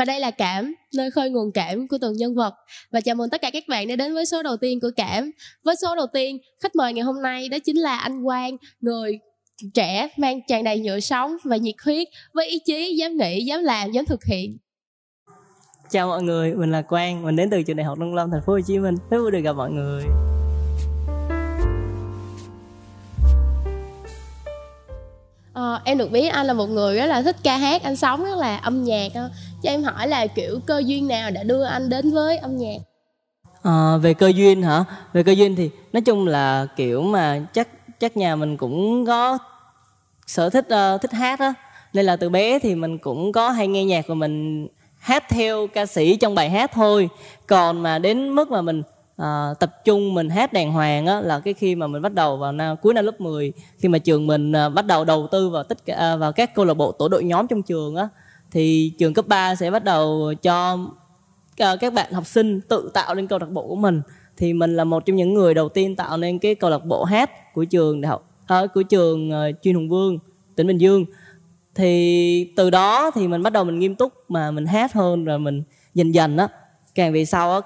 Và đây là Cảm, nơi khơi nguồn cảm của từng nhân vật. Và chào mừng tất cả các bạn đã đến với số đầu tiên của Cảm. Với số đầu tiên, khách mời ngày hôm nay đó chính là anh Quang, người trẻ mang tràn đầy nhựa sống và nhiệt huyết, với ý chí dám nghĩ, dám làm, dám thực hiện. Chào mọi người, mình là Quang, mình đến từ trường Đại học Nông Lâm, thành phố Hồ Chí Minh. Rất vui được gặp mọi người. Em được biết anh là một người rất là thích ca hát, anh sống rất là âm nhạc. Cho em hỏi là kiểu cơ duyên nào đã đưa anh đến với âm nhạc? Về cơ duyên hả? Về cơ duyên thì nói chung là kiểu mà chắc nhà mình cũng có sở thích thích hát á, nên là từ bé thì mình cũng có hay nghe nhạc và mình hát theo ca sĩ trong bài hát thôi. Còn mà đến mức mà mình tập trung mình hát đàng hoàng á là cái khi mà mình bắt đầu vào cuối năm lớp 10, khi mà trường mình bắt đầu đầu tư vào vào các câu lạc bộ, tổ đội nhóm trong trường á, thì trường cấp 3 sẽ bắt đầu cho các bạn học sinh tự tạo nên câu lạc bộ của mình. Thì mình là một trong những người đầu tiên tạo nên cái câu lạc bộ hát của trường đại học của trường Chuyên Hùng Vương, tỉnh Bình Dương. Thì từ đó thì mình bắt đầu mình nghiêm túc mà mình hát hơn, rồi mình dần á, càng về sau á,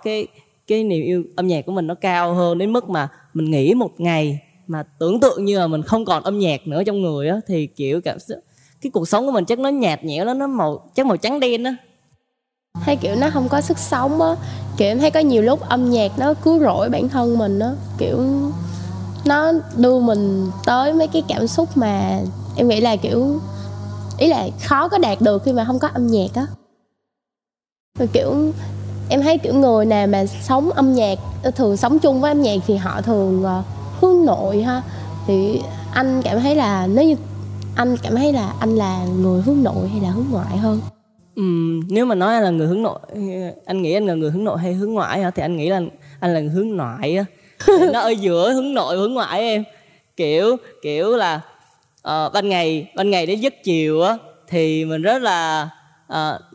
cái niềm yêu âm nhạc của mình nó cao hơn, đến mức mà mình nghĩ một ngày mà tưởng tượng như là mình không còn âm nhạc nữa trong người á, thì kiểu cảm xúc cái cuộc sống của mình chắc nó nhạt nhẽo lắm, nó màu trắng đen á, hay kiểu nó không có sức sống á. Kiểu em thấy có nhiều lúc âm nhạc nó cứu rỗi bản thân mình á, kiểu nó đưa mình tới mấy cái cảm xúc mà em nghĩ là kiểu ý là khó có đạt được khi mà không có âm nhạc á. Rồi kiểu em thấy kiểu người nào mà sống âm nhạc, thường sống chung với âm nhạc thì họ thường hướng nội ha. Thì anh cảm thấy là nếu như anh cảm thấy là anh là người hướng nội hay là hướng ngoại hơn? Nếu mà nói là người hướng nội, anh nghĩ anh là người hướng nội hay hướng ngoại hả? Thì anh nghĩ là anh là người hướng ngoại á. Nó ở giữa hướng nội và hướng ngoại em. Kiểu là ban ngày đến giấc chiều á thì mình rất là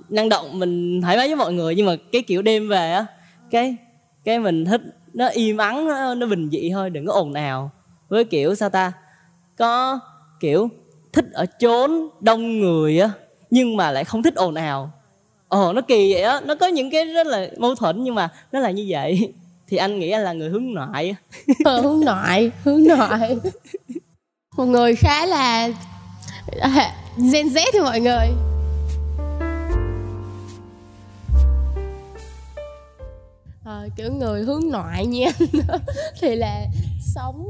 năng động, mình thoải mái với mọi người. Nhưng mà cái kiểu đêm về á, cái mình thích nó im ắng, nó bình dị thôi, đừng có ồn ào. Với kiểu sao ta, có kiểu thích ở chốn đông người á, nhưng mà lại không thích ồn ào. Nó kỳ vậy á, nó có những cái rất là mâu thuẫn, nhưng mà nó là như vậy. Thì anh nghĩ anh là người hướng ngoại. Hướng ngoại. Một người khá là Gen Z thôi mọi người. Kiểu người hướng ngoại như anh thì là sống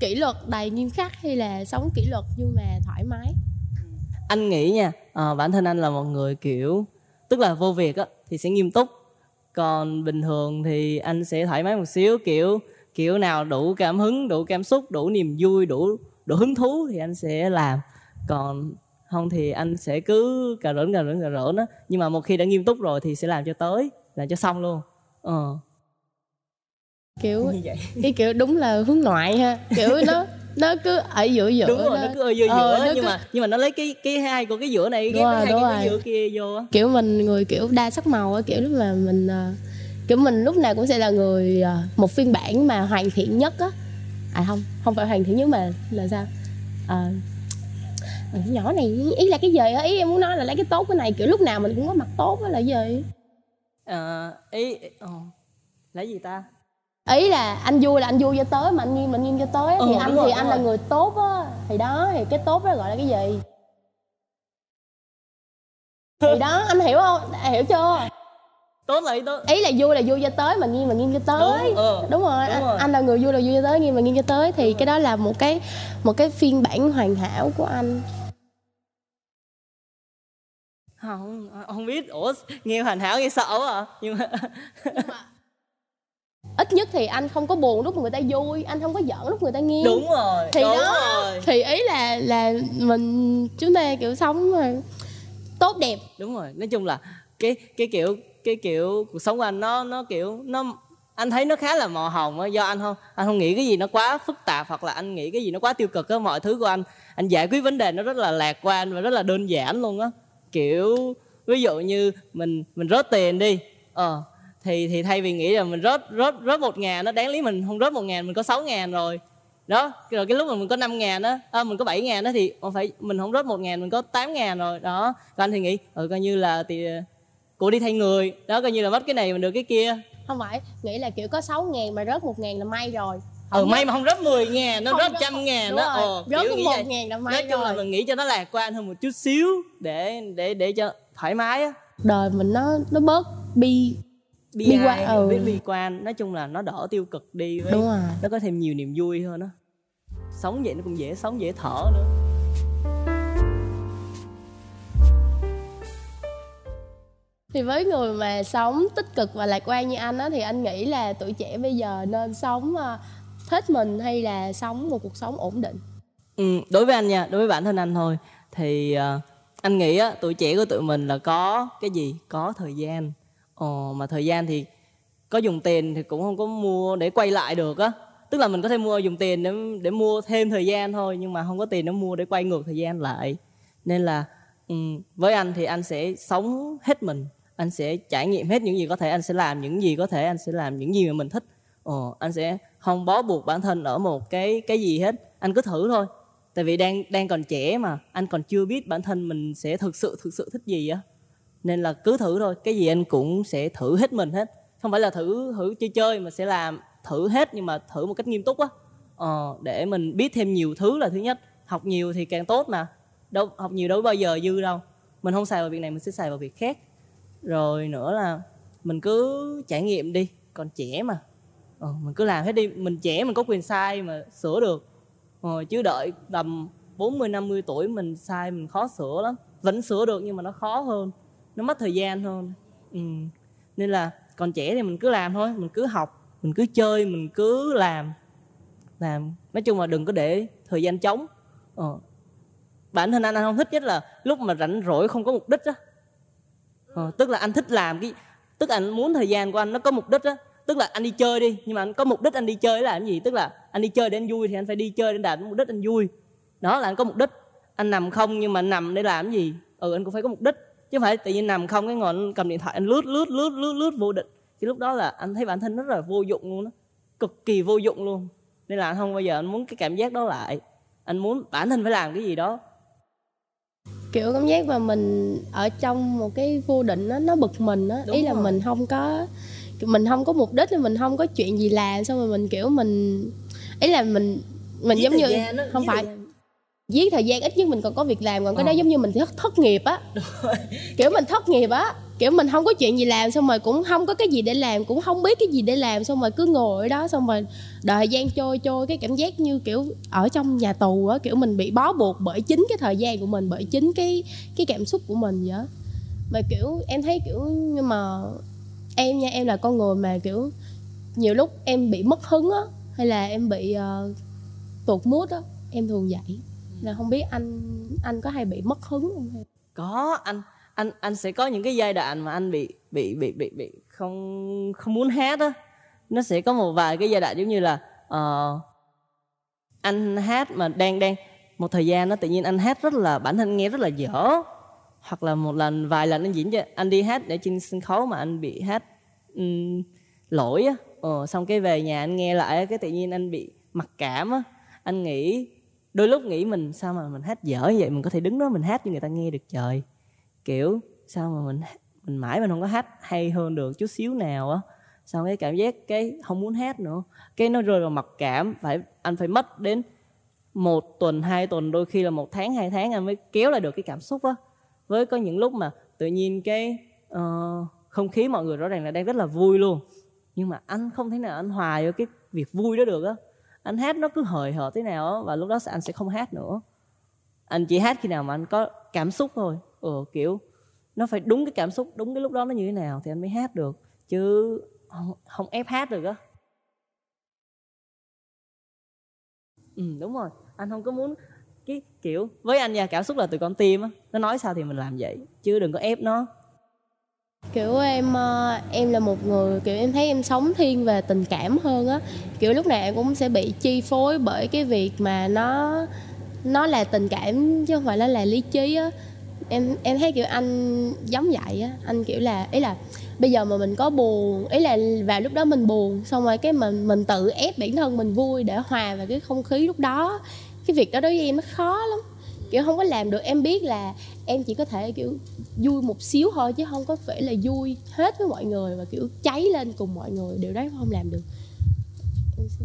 kỷ luật đầy nghiêm khắc hay là sống kỷ luật nhưng mà thoải mái? Anh nghĩ nha, bản thân anh là một người kiểu, tức là vô việc á thì sẽ nghiêm túc, còn bình thường thì anh sẽ thoải mái một xíu, kiểu nào đủ cảm hứng, đủ cảm xúc, đủ niềm vui, đủ hứng thú thì anh sẽ làm, còn không thì anh sẽ cứ cà rỡn á. Nhưng mà một khi đã nghiêm túc rồi thì sẽ làm cho tới, làm cho xong luôn. Kiểu như vậy. Cái kiểu đúng là hướng ngoại ha, kiểu nó cứ ở giữa. Đúng rồi, nó cứ ở giữa, nhưng mà nó lấy cái hai của cái giữa này, cái giữa kia vô á. Kiểu mình người kiểu đa sắc màu á, kiểu lúc mà mình lúc nào cũng sẽ là người một phiên bản mà hoàn thiện nhất á. Không phải hoàn thiện nhất mà là sao? Nhỏ này ý là cái gì á, ý em muốn nói là lấy cái tốt cái này, kiểu lúc nào mình cũng có mặt tốt á là gì? Là gì ta? Ý là anh vui cho tới, mà anh nghiêm mình nghiêm cho tới. Thì anh rồi, thì anh rồi. Là người tốt á, thì đó, thì cái tốt đó gọi là cái gì? Thì đó, anh hiểu không? Hiểu chưa? Tốt là ý tốt. Ý là vui cho tới, mà nghiêm là nghiêm cho tới. Đúng rồi. Anh là người vui là vui cho tới, nghiêm là nghiêm cho tới. Thì cái đó là một cái phiên bản hoàn hảo của anh. Không biết, nghe hoàn hảo nghe sợ à. Nhưng mà ít nhất thì anh không có buồn lúc người ta vui, anh không có giận lúc người ta nghiêng. Đúng rồi. Thì đúng đó rồi. Thì ý là chúng ta kiểu sống tốt đẹp. Đúng rồi, nói chung là cái kiểu cuộc sống của anh nó anh thấy nó khá là màu hồng á, do anh không nghĩ cái gì nó quá phức tạp, hoặc là anh nghĩ cái gì nó quá tiêu cực á. Mọi thứ của anh giải quyết vấn đề nó rất là lạc quan và rất là đơn giản luôn á. Kiểu ví dụ như mình rớt tiền đi, thì thay vì nghĩ là mình rớt 1.000, nó đáng lý mình không rớt 1.000, mình có 6.000 rồi đó. Rồi cái lúc mà mình có 5.000 đó, mình có 7.000 đó, thì mình không rớt 1.000, mình có 8.000 rồi đó. Còn anh thì nghĩ coi như là thì Cô đi thay người, đó coi như là mất cái này mình được cái kia. Không phải, nghĩ là kiểu có 6.000 mà rớt 1.000 là may rồi. May mà không rớt 10.000, nó rớt 100.000 đó. Rớt 1.000 là may rồi. Là mình nghĩ cho nó lạc quan hơn một chút xíu để cho thoải mái á. Đời mình nó bớt bi quan, nói chung là nó đỡ tiêu cực đi với. Đúng rồi. Nó có thêm nhiều niềm vui hơn á. Sống vậy nó cũng dễ sống, dễ thở nữa. Thì với người mà sống tích cực và lạc quan như anh á, thì anh nghĩ là tuổi trẻ bây giờ nên sống hết mình hay là sống một cuộc sống ổn định? Đối với anh nha, đối với bản thân anh thôi, thì anh nghĩ á, tuổi trẻ của tụi mình là có cái gì? Có thời gian. Mà thời gian thì có dùng tiền thì cũng không có mua để quay lại được á. Tức là mình có thể dùng tiền để mua thêm thời gian thôi, nhưng mà không có tiền để mua để quay ngược thời gian lại. Nên là với anh thì anh sẽ sống hết mình. Anh sẽ trải nghiệm hết những gì có thể, anh sẽ làm những gì có thể, anh sẽ làm những gì mà mình thích. Anh sẽ không bó buộc bản thân ở một cái gì hết. Anh cứ thử thôi. Tại vì đang còn trẻ mà, anh còn chưa biết bản thân mình sẽ thực sự thích gì á. Nên là cứ thử thôi, cái gì anh cũng sẽ thử hết mình hết. Không phải là thử chơi mà sẽ làm thử hết, nhưng mà thử một cách nghiêm túc á. Để mình biết thêm nhiều thứ là thứ nhất. Học nhiều thì càng tốt mà. Học nhiều đâu bao giờ dư đâu. Mình không xài vào việc này mình sẽ xài vào việc khác. Rồi nữa là mình cứ trải nghiệm đi, còn trẻ mà. Mình cứ làm hết đi, mình trẻ mình có quyền sai mà sửa được. Chứ đợi tầm 40-50 tuổi mình sai mình khó sửa lắm. Vẫn sửa được nhưng mà nó khó hơn, nó mất thời gian hơn. Nên là còn trẻ thì mình cứ làm thôi, mình cứ học, mình cứ chơi, mình cứ làm. Nói chung là đừng có để thời gian trống. Bản thân anh không thích nhất là lúc mà rảnh rỗi không có mục đích á. Tức là anh thích làm cái, tức anh muốn thời gian của anh nó có mục đích á. Tức là anh đi chơi đi, nhưng mà anh có mục đích anh đi chơi để làm cái gì? Tức là anh đi chơi để anh vui thì anh phải đi chơi để đạt mục đích anh vui. Đó là anh có mục đích. Anh nằm không nhưng mà nằm để làm cái gì? Anh cũng phải có mục đích. Chứ không phải tự nhiên nằm không cái ngồi anh cầm điện thoại anh lướt vô định. Thì lúc đó là anh thấy bản thân rất là vô dụng luôn đó. Cực kỳ vô dụng luôn. Nên là anh không bao giờ anh muốn cái cảm giác đó lại. Anh muốn bản thân phải làm cái gì đó. Kiểu cảm giác mà mình ở trong một cái vô định đó, nó bực mình á. Ý là mình không có mục đích, mình không có chuyện gì làm, xong rồi mình kiểu mình giống như không phải giết thời gian, ít nhất mình còn có việc làm, còn cái đó giống như mình thất nghiệp á. Kiểu mình thất nghiệp á, kiểu mình không có chuyện gì làm, xong rồi cũng không có cái gì để làm, cũng không biết cái gì để làm, xong rồi cứ ngồi ở đó, xong rồi đợi thời gian trôi, cái cảm giác như kiểu ở trong nhà tù á, kiểu mình bị bó buộc bởi chính cái thời gian của mình, bởi chính cái cảm xúc của mình vậy á. Mà kiểu em thấy kiểu, nhưng mà em nha, em là con người mà kiểu nhiều lúc em bị mất hứng á, hay là em bị tụt mood á, em thường vậy. Là không biết anh có hay bị mất hứng không? Có, anh sẽ có những cái giai đoạn mà anh bị không muốn hát á. Nó sẽ có một vài cái giai đoạn giống như là anh hát mà đang một thời gian nó tự nhiên anh hát rất là, bản thân nghe rất là dở. Hoặc là một lần vài lần anh diễn cho anh đi hát để trên sân khấu mà anh bị hát lỗi á. Xong cái về nhà anh nghe lại cái tự nhiên anh bị mặc cảm á. Anh nghĩ đôi lúc nghĩ mình sao mà mình hát dở như vậy, mình có thể đứng đó mình hát cho người ta nghe được trời. Kiểu sao mà mình mãi mình không có hát hay hơn được chút xíu nào á. Xong cái cảm giác cái không muốn hát nữa, cái nó rơi vào mặc cảm. Anh phải mất đến 1 tuần, 2 tuần, đôi khi là 1 tháng, 2 tháng anh mới kéo lại được cái cảm xúc á. Với có những lúc mà tự nhiên cái không khí mọi người rõ ràng là đang rất là vui luôn, nhưng mà anh không thể nào anh hòa vô cái việc vui đó được á. Anh hát nó cứ hời hợt thế nào á, và lúc đó anh sẽ không hát nữa. Anh chỉ hát khi nào mà anh có cảm xúc thôi. Kiểu nó phải đúng cái cảm xúc, đúng cái lúc đó nó như thế nào thì anh mới hát được, chứ không ép hát được á. Đúng rồi, anh không có muốn cái kiểu, với anh nha, cảm xúc là từ con tim á, nó nói sao thì mình làm vậy, chứ đừng có ép nó. Kiểu em là một người kiểu em thấy em sống thiên về tình cảm hơn á. Kiểu lúc nào em cũng sẽ bị chi phối bởi cái việc mà nó là tình cảm chứ không phải là lý trí á. Em thấy kiểu anh giống vậy á. Anh kiểu là, ý là bây giờ mà mình có buồn, ý là vào lúc đó mình buồn, xong rồi cái mình tự ép bản thân mình vui để hòa vào cái không khí lúc đó. Cái việc đó đối với em nó khó lắm. kiểu không có làm được. Em biết là em chỉ có thể kiểu vui một xíu thôi chứ không có phải là vui hết với mọi người và kiểu cháy lên cùng mọi người, điều đó không làm được. Em sẽ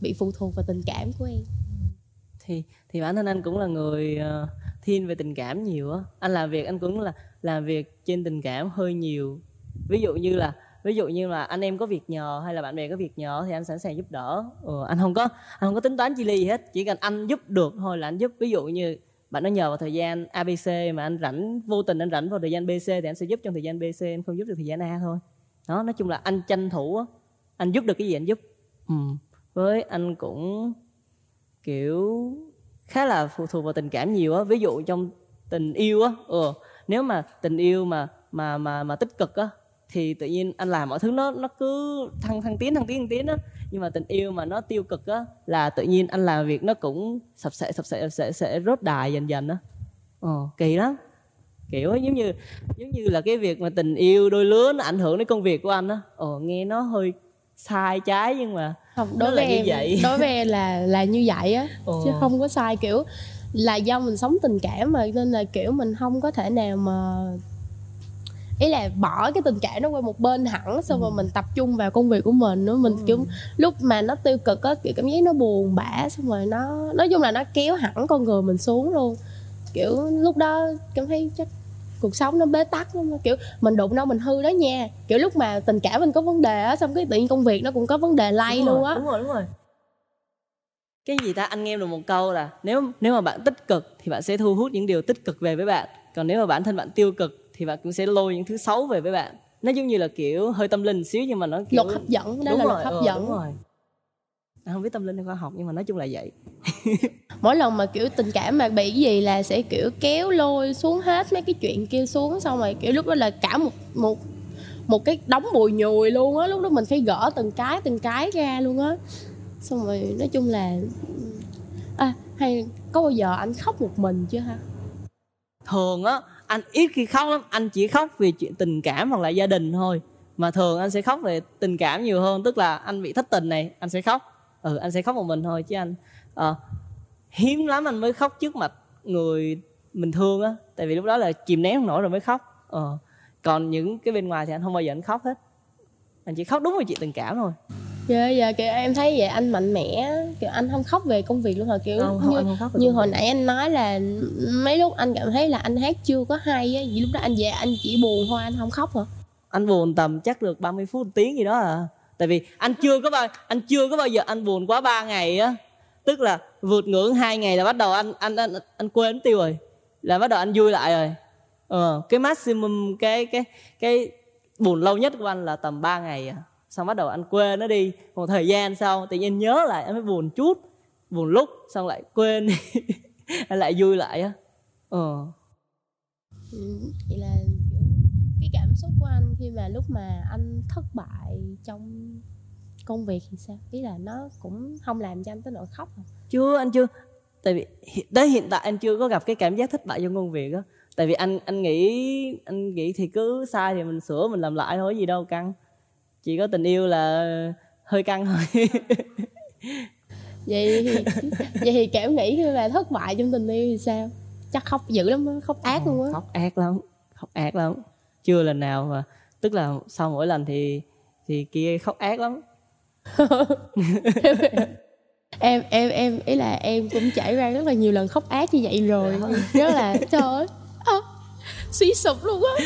bị phụ thuộc vào tình cảm của em. Thì bản thân anh cũng là người thiên về tình cảm nhiều á. Anh làm việc anh cũng là làm việc trên tình cảm hơi nhiều. Ví dụ như là anh em có việc nhờ hay là bạn bè có việc nhờ thì anh sẵn sàng giúp đỡ. Anh không có tính toán chi ly gì hết, chỉ cần anh giúp được thôi là anh giúp. Ví dụ như bạn nó nhờ vào thời gian ABC mà anh rảnh, vô tình anh rảnh vào thời gian BC thì anh sẽ giúp trong thời gian BC, anh không giúp được thời gian A thôi. Đó, nói chung là anh tranh thủ á, anh giúp được cái gì anh giúp. Với anh cũng kiểu khá là phụ thuộc vào tình cảm nhiều á. Ví dụ trong tình yêu á, nếu mà tình yêu mà tích cực á thì tự nhiên anh làm mọi thứ nó cứ thăng tiến á. Nhưng mà tình yêu mà nó tiêu cực á là tự nhiên anh làm việc nó cũng sập sệ rớt đài dần á. Kỳ lắm, kiểu giống như là cái việc mà tình yêu đôi lứa nó ảnh hưởng đến công việc của anh á. Nghe nó hơi sai trái nhưng mà không, đối với em, như vậy. Đối với em là như vậy á, chứ không có sai. Kiểu là do mình sống tình cảm mà nên là kiểu mình không có thể nào mà ý là bỏ cái tình cảm nó qua một bên hẳn xong rồi mình tập trung vào công việc của mình nữa. Mình kiểu lúc mà nó tiêu cực á, kiểu cảm giác nó buồn bã, xong rồi nó nói chung là nó kéo hẳn con người mình xuống luôn. Kiểu lúc đó cảm thấy chắc cuộc sống nó bế tắc lắm, kiểu mình đụng đâu mình hư đó nha. Kiểu lúc mà tình cảm mình có vấn đề á, xong cái tự nhiên công việc nó cũng có vấn đề lay luôn á. Đúng rồi. Cái gì ta, anh nghe được một câu là nếu mà bạn tích cực thì bạn sẽ thu hút những điều tích cực về với bạn, còn nếu mà bản thân bạn tiêu cực thì bạn cũng sẽ lôi những thứ xấu về với bạn. Nó giống như là kiểu hơi tâm linh xíu nhưng mà nó kiểu luật hấp dẫn. Đó là luật hấp dẫn. Đúng rồi. Anh không biết tâm linh hay khoa học nhưng mà nói chung là vậy. Mỗi lần mà kiểu tình cảm mà bị cái gì là sẽ kiểu kéo lôi xuống hết mấy cái chuyện kia xuống, xong rồi kiểu lúc đó là cả một cái đống bùi nhùi luôn á. Lúc đó mình phải gỡ từng cái ra luôn á. Xong rồi nói chung là hay có bao giờ anh khóc một mình chưa ha? Thường á, anh ít khi khóc lắm. Anh chỉ khóc vì chuyện tình cảm hoặc là gia đình thôi. Mà thường anh sẽ khóc về tình cảm nhiều hơn. Tức là anh bị thất tình này, anh sẽ khóc. Anh sẽ khóc một mình thôi chứ anh hiếm lắm anh mới khóc trước mặt người mình thương á. Tại vì lúc đó là kìm nén không nổi rồi mới khóc. Còn những cái bên ngoài thì anh không bao giờ anh khóc hết. Anh chỉ khóc đúng về chuyện tình cảm thôi. Dạ, kiểu em thấy vậy anh mạnh mẽ, kiểu anh không khóc về công việc luôn hả? Kiểu như hồi nãy anh nói là mấy lúc anh cảm thấy là anh hát chưa có hay á, vì lúc đó anh về anh chỉ buồn thôi, anh không khóc hả? Anh buồn tầm chắc được 30 phút một tiếng gì đó à. Tại vì anh chưa có bao giờ anh buồn quá 3 ngày á. Tức là vượt ngưỡng 2 ngày là bắt đầu anh quên tiêu rồi. Là bắt đầu anh vui lại rồi. Cái maximum cái buồn lâu nhất của anh là tầm 3 ngày à. Xong bắt đầu anh quên nó đi. Một thời gian sau tự nhiên nhớ lại, anh mới buồn chút, buồn lúc, xong lại quên. Anh lại vui lại á. Vậy là cái cảm xúc của anh khi mà lúc mà anh thất bại trong công việc thì sao? Ý là nó cũng không làm cho anh tới nỗi khóc hả? Chưa, anh chưa. Tại vì tới hiện tại anh chưa có gặp cái cảm giác thất bại trong công việc á. Tại vì anh nghĩ thì cứ sai thì mình sửa, mình làm lại thôi, gì đâu căng. Chỉ có tình yêu là hơi căng thôi. Vậy thì cảm nghĩ khi mà thất bại trong tình yêu thì sao? Chắc khóc dữ lắm á, khóc ác luôn á. Khóc ác lắm. Chưa lần nào mà tức là sau mỗi lần thì kia khóc ác lắm. em ý là em cũng trải qua rất là nhiều lần khóc ác như vậy rồi. Rất là trời ơi, suy sụp luôn á.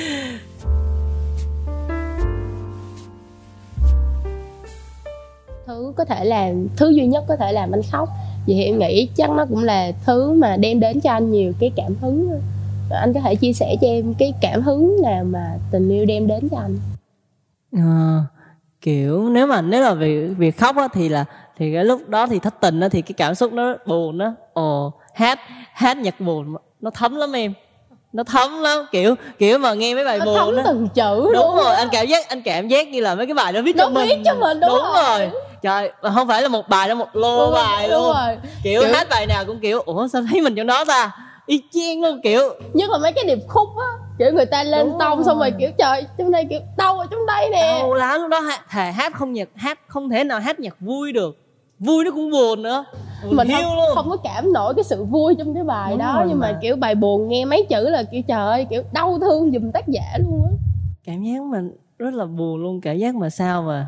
Thứ có thể làm, thứ duy nhất có thể làm anh khóc, vậy thì em nghĩ chắc nó cũng là thứ mà đem đến cho anh nhiều cái cảm hứng. Anh có thể chia sẻ cho em cái cảm hứng nào mà tình yêu đem đến cho anh? Kiểu nếu là việc khóc á, thì cái lúc đó thì thất tình á, thì cái cảm xúc nó buồn á. Hát nhạc buồn nó thấm lắm em. Nó thấm lắm, kiểu mà nghe mấy bài nó buồn nó thấm đó. Từng chữ đúng rồi đó. anh cảm giác như là mấy cái bài đó viết cho mình đúng rồi. Trời, không phải là một bài đâu, một lô bài luôn rồi. Kiểu hát bài nào cũng kiểu ủa sao thấy mình trong đó ta, y chang luôn kiểu. Nhất là mấy cái điệp khúc á, kiểu người ta lên đúng tông rồi. Xong rồi kiểu trời trong đây kiểu đau ở trong đây nè. Đau lắm lúc đó. Hát không thể nào hát nhạc vui được. Vui nó cũng buồn nữa. mình không có cảm nổi cái sự vui trong cái bài đó. Nhưng mà kiểu bài buồn nghe mấy chữ là kiểu trời ơi, kiểu đau thương giùm tác giả luôn á. Cảm giác mình rất là buồn luôn, cảm giác mà sao mà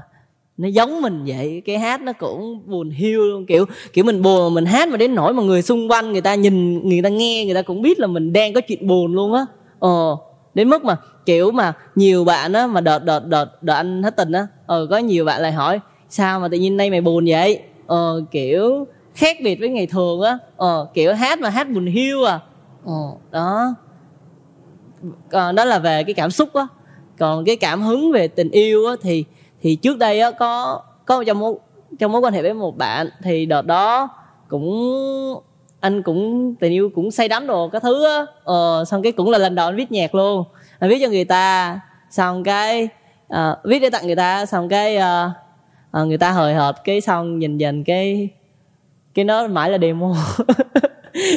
nó giống mình vậy. Cái hát nó cũng buồn hiu luôn, kiểu mình buồn mình hát mà đến nỗi mà người xung quanh người ta nhìn, người ta nghe, người ta cũng biết là mình đang có chuyện buồn luôn á. Đến mức mà kiểu mà nhiều bạn á, mà đợt anh hết tình á, có nhiều bạn lại hỏi sao mà tự nhiên nay mày buồn vậy. Kiểu khác biệt với ngày thường á. Kiểu hát mà hát buồn hiu à. Đó. Đó là về cái cảm xúc á. Còn cái cảm hứng về tình yêu á, thì trước đây á, có trong mối quan hệ với một bạn, thì đợt đó cũng anh cũng tình yêu cũng say đắm đồ các thứ á. Xong cái cũng là lần đầu anh viết nhạc luôn, anh viết cho người ta, xong cái viết để tặng người ta, xong cái người ta hời hợt, cái xong nhìn dần cái nó mãi là demo.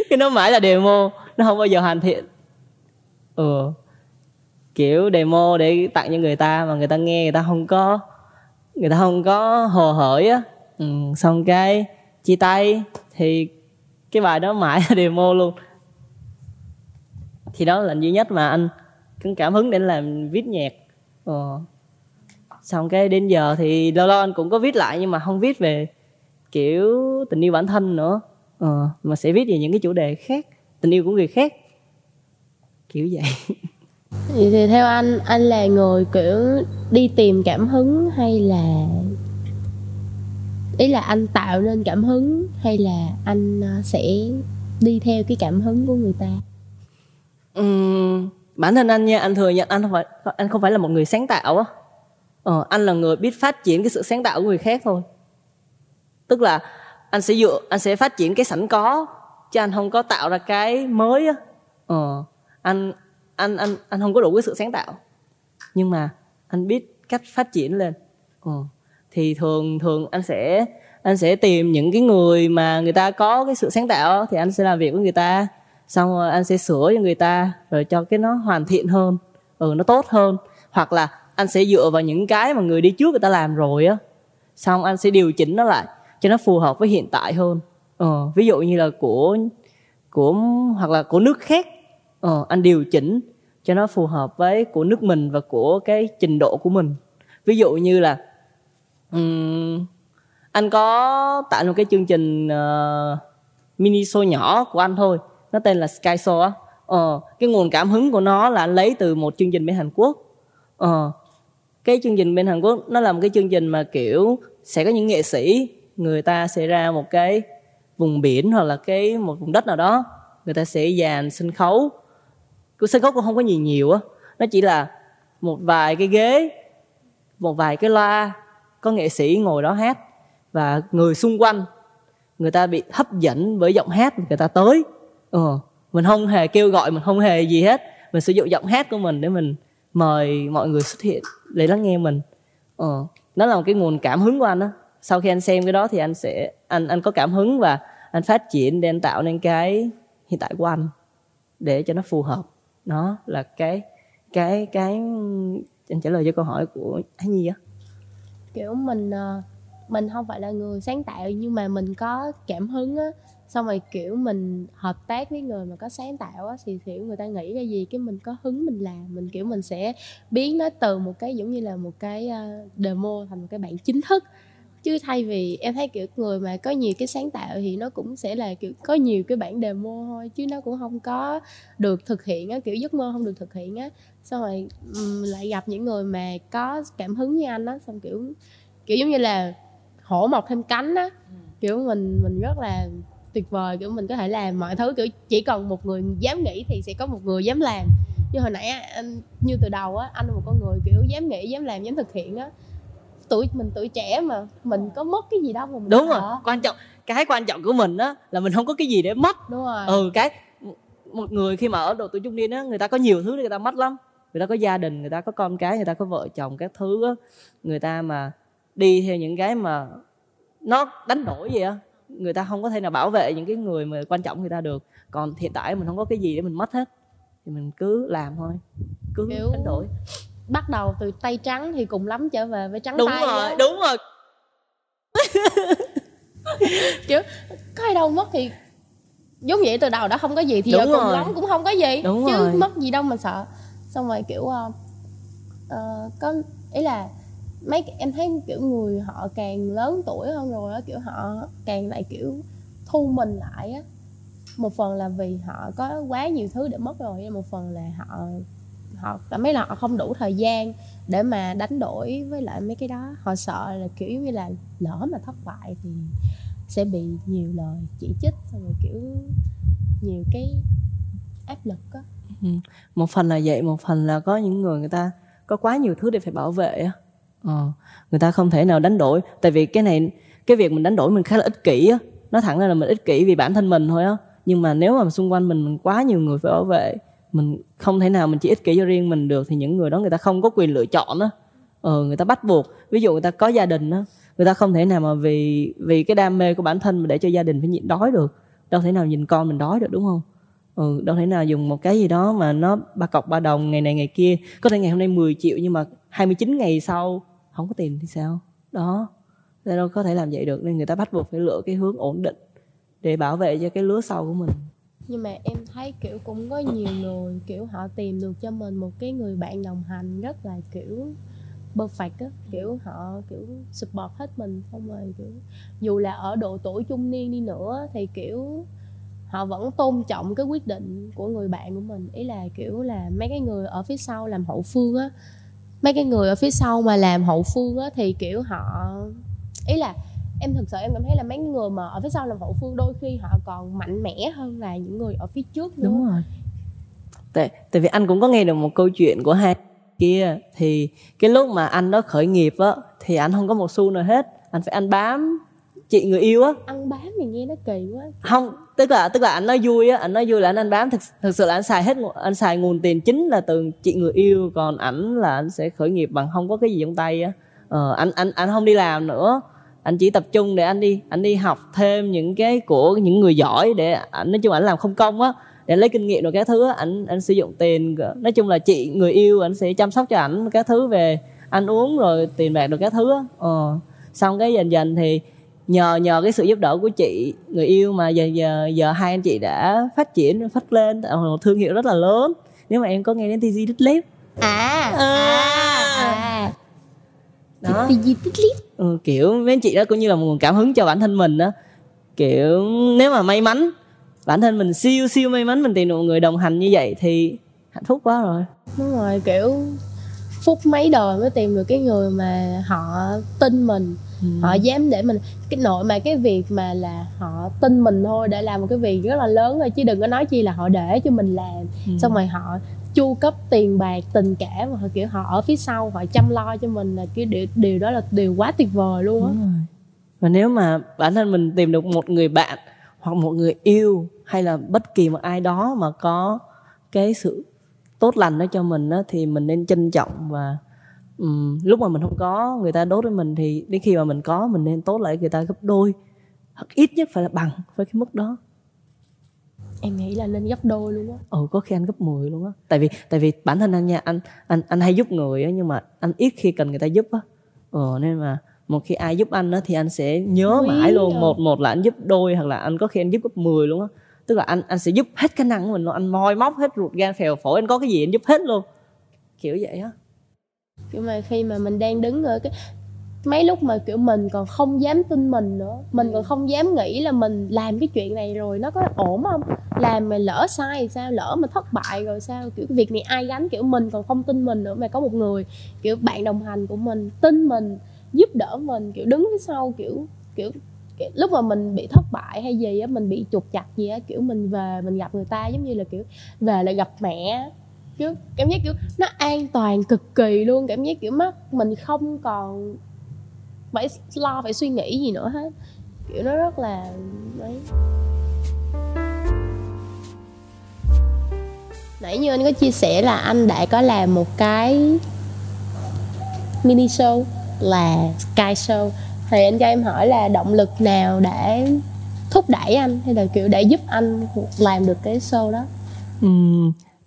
Cái nó mãi là demo, nó không bao giờ hoàn thiện. Kiểu demo để tặng cho người ta mà người ta nghe người ta không có hồ hởi á. Xong cái chia tay thì cái bài đó mãi là demo luôn. Thì đó là lần duy nhất mà anh cũng cảm hứng để làm viết nhạc. Xong cái đến giờ thì lâu lâu anh cũng có viết lại, nhưng mà không viết về kiểu tình yêu bản thân nữa, mà sẽ viết về những cái chủ đề khác, tình yêu của người khác, kiểu vậy. Vậy thì theo anh là người kiểu đi tìm cảm hứng, hay là ý là anh tạo nên cảm hứng, hay là anh sẽ đi theo cái cảm hứng của người ta? Bản thân anh nha, anh thừa nhận anh không phải là một người sáng tạo á. Anh là người biết phát triển cái sự sáng tạo của người khác thôi. Tức là anh sẽ phát triển cái sẵn có, chứ anh không có tạo ra cái mới á. Anh không có đủ cái sự sáng tạo, nhưng mà anh biết cách phát triển lên. Thì thường anh sẽ tìm những cái người mà người ta có cái sự sáng tạo, thì anh sẽ làm việc với người ta, xong rồi anh sẽ sửa cho người ta, rồi cho cái nó hoàn thiện hơn, nó tốt hơn. Hoặc là anh sẽ dựa vào những cái mà người đi trước người ta làm rồi á, xong anh sẽ điều chỉnh nó lại cho nó phù hợp với hiện tại hơn. Ví dụ như là của hoặc là của nước khác, anh điều chỉnh cho nó phù hợp với của nước mình và của cái trình độ của mình. Ví dụ như là anh có tạo một cái chương trình mini show nhỏ của anh thôi, nó tên là Sky Show á. Cái nguồn cảm hứng của nó là anh lấy từ một chương trình bên Hàn Quốc. Cái chương trình bên Hàn Quốc nó là một cái chương trình mà kiểu sẽ có những nghệ sĩ, người ta sẽ ra một cái vùng biển hoặc là một vùng đất nào đó, người ta sẽ dàn sân khấu. Cái sân khấu cũng không có nhiều á, nó chỉ là một vài cái ghế, một vài cái loa, có nghệ sĩ ngồi đó hát, và người xung quanh người ta bị hấp dẫn bởi giọng hát, người ta tới. Mình không hề kêu gọi, mình không hề gì hết, mình sử dụng giọng hát của mình để mình mời mọi người xuất hiện để lắng nghe mình. Đó là một cái nguồn cảm hứng của anh á. Sau khi anh xem cái đó thì anh có cảm hứng và anh phát triển để anh tạo nên cái hiện tại của anh để cho nó phù hợp. Đó là cái anh trả lời cho câu hỏi của anh Nhi á. Kiểu mình không phải là người sáng tạo, nhưng mà mình có cảm hứng á, xong rồi kiểu mình hợp tác với người mà có sáng tạo á, thì kiểu người ta nghĩ ra gì cái mình có hứng mình làm, mình kiểu mình sẽ biến nó từ một cái giống như là một cái demo thành một cái bản chính thức. Chứ thay vì em thấy kiểu người mà có nhiều cái sáng tạo thì nó cũng sẽ là kiểu có nhiều cái bản demo thôi, chứ nó cũng không có được thực hiện á, kiểu giấc mơ không được thực hiện á. Xong rồi lại gặp những người mà có cảm hứng như anh á, xong kiểu giống như là hổ mọc thêm cánh á. Kiểu mình rất là tuyệt vời, kiểu mình có thể làm mọi thứ, kiểu chỉ cần một người dám nghĩ thì sẽ có một người dám làm. Như hồi nãy như từ đầu á, anh là một con người kiểu dám nghĩ, dám làm, dám thực hiện á. Tuổi trẻ mà mình có mất cái gì đâu mà mình đúng rồi. Quan trọng của mình á là mình không có cái gì để mất. Đúng rồi. Cái một người khi mà ở độ tuổi trung niên á, người ta có nhiều thứ để người ta mất lắm. Người ta có gia đình, người ta có con cái, người ta có vợ chồng các thứ á, người ta mà đi theo những cái mà nó đánh đổi vậy á, người ta không có thể nào bảo vệ những cái người mà quan trọng người ta được. Còn hiện tại mình không có cái gì để mình mất hết, thì mình cứ làm thôi, cứ kiểu đánh đổi. Bắt đầu từ tay trắng thì cùng lắm trở về với trắng tay. Đúng rồi, đúng rồi. Kiểu có ai đâu mất thì giống vậy, từ đầu đã không có gì thì đúng giờ cùng lắm cũng không có gì. Đúng chứ rồi. Mất gì đâu mà sợ. Xong rồi kiểu có ý là mấy em thấy kiểu người họ càng lớn tuổi hơn rồi đó, kiểu họ càng lại kiểu thu mình lại á. Một phần là vì họ có quá nhiều thứ để mất rồi, một phần là họ cảm thấy là họ không đủ thời gian để mà đánh đổi với lại mấy cái đó. Họ sợ là kiểu như là lỡ mà thất bại thì sẽ bị nhiều lời chỉ trích, xong rồi kiểu nhiều cái áp lực á. Một phần là vậy, một phần là có những người ta có quá nhiều thứ để phải bảo vệ á. Người ta không thể nào đánh đổi. Tại vì cái này, cái việc mình đánh đổi mình khá là ích kỷ á. Nói thẳng ra là mình ích kỷ vì bản thân mình thôi á. Nhưng mà nếu mà xung quanh mình quá nhiều người phải bảo vệ, mình không thể nào mình chỉ ích kỷ cho riêng mình được. Thì những người đó người ta không có quyền lựa chọn á. Người ta bắt buộc. Ví dụ người ta có gia đình á, người ta không thể nào mà vì cái đam mê của bản thân mà để cho gia đình phải nhịn đói được. Đâu thể nào nhìn con mình đói được, đúng không? Đâu thể nào dùng một cái gì đó mà nó ba cọc ba đồng, ngày này ngày kia. Có thể ngày hôm nay 10 triệu nhưng mà 29 ngày sau không có tiền thì sao? Đó, ta đâu có thể làm vậy được. Nên người ta bắt buộc phải lựa cái hướng ổn định để bảo vệ cho cái lứa sau của mình. Nhưng mà em thấy kiểu cũng có nhiều người kiểu họ tìm được cho mình một cái người bạn đồng hành rất là kiểu perfect á. Kiểu họ kiểu support hết mình, xong rồi kiểu dù là ở độ tuổi trung niên đi nữa thì kiểu họ vẫn tôn trọng cái quyết định của người bạn của mình. Ý là kiểu là mấy cái người ở phía sau làm hậu phương á, mấy cái người ở phía sau mà làm hậu phương á thì kiểu họ, ý là em thực sự em cảm thấy là mấy người mà ở phía sau làm hậu phương đôi khi họ còn mạnh mẽ hơn là những người ở phía trước nữa. Đúng rồi. Tại vì anh cũng có nghe được một câu chuyện của hai kia. Thì cái lúc mà anh đó khởi nghiệp á thì anh không có một xu nào hết, anh phải ăn bám chị người yêu á. Ăn bám thì nghe nó kỳ quá. Không, tức là anh nói vui á, anh nói vui là anh ăn bám. Thực sự là anh xài nguồn tiền chính là từ chị người yêu, còn ảnh là anh sẽ khởi nghiệp bằng không có cái gì trong tay á. Anh không đi làm nữa, anh chỉ tập trung để anh đi học thêm những cái của những người giỏi để anh, nói chung ảnh làm không công á, để lấy kinh nghiệm rồi các thứ á. Anh sử dụng tiền, nói chung là chị người yêu anh sẽ chăm sóc cho ảnh các thứ, về ăn uống rồi tiền bạc rồi các thứ á. Xong cái dần thì nhờ cái sự giúp đỡ của chị người yêu mà giờ hai anh chị đã phát lên một thương hiệu rất là lớn. Nếu mà em có nghe đến TG Đít Lép đó. Kiểu mấy anh chị đó cũng như là một nguồn cảm hứng cho bản thân mình đó. Kiểu nếu mà may mắn bản thân mình siêu may mắn mình tìm được một người đồng hành như vậy thì hạnh phúc quá rồi. Đúng rồi, kiểu phút mấy đời mới tìm được cái người mà họ tin mình. Họ dám để mình cái nội mà cái việc mà là họ tin mình thôi để làm một cái việc rất là lớn rồi, chứ đừng có nói chi là họ để cho mình làm. Xong rồi họ chu cấp tiền bạc, tình cảm, họ kiểu họ ở phía sau họ chăm lo cho mình, là cái điều đó là điều quá tuyệt vời luôn á. Và nếu mà bản thân mình tìm được một người bạn hoặc một người yêu hay là bất kỳ một ai đó mà có cái sự tốt lành đó cho mình đó, thì mình nên trân trọng. Và lúc mà mình không có, người ta đốt với mình, thì đến khi mà mình có, mình nên tốt lại người ta gấp đôi, hoặc ít nhất phải là bằng với cái mức đó. Em nghĩ là nên gấp đôi luôn á. Có khi anh gấp 10 luôn á. Tại vì bản thân anh nha, anh hay giúp người á, nhưng mà anh ít khi cần người ta giúp á. Nên mà một khi ai giúp anh á thì anh sẽ nhớ mãi luôn. Một là anh giúp đôi, hoặc là anh có khi anh giúp gấp 10 luôn á. Tức là anh sẽ giúp hết khả năng của mình luôn, anh moi móc hết ruột gan phèo phổi, anh có cái gì anh giúp hết luôn. Kiểu vậy á. Kiểu mà khi mà mình đang đứng ở cái mấy lúc mà kiểu mình còn không dám tin mình nữa, mình còn không dám nghĩ là mình làm cái chuyện này rồi nó có ổn không, làm mà lỡ sai sao, lỡ mà thất bại rồi sao, kiểu cái việc này ai gánh, kiểu mình còn không tin mình nữa. Mà có một người kiểu bạn đồng hành của mình tin mình, giúp đỡ mình, kiểu đứng phía sau, kiểu lúc mà mình bị thất bại hay gì á, mình bị trục trặc gì á, kiểu mình về mình gặp người ta giống như là kiểu về lại gặp mẹ. Kiểu cảm giác kiểu nó an toàn cực kỳ luôn, cảm giác kiểu mắt mình không còn phải lo, phải suy nghĩ gì nữa hết. Kiểu nó rất là đấy. Nãy như anh có chia sẻ là anh đã có làm một cái mini show là Sky Show, thì anh cho em hỏi là động lực nào để thúc đẩy anh, hay là kiểu để giúp anh làm được cái show đó?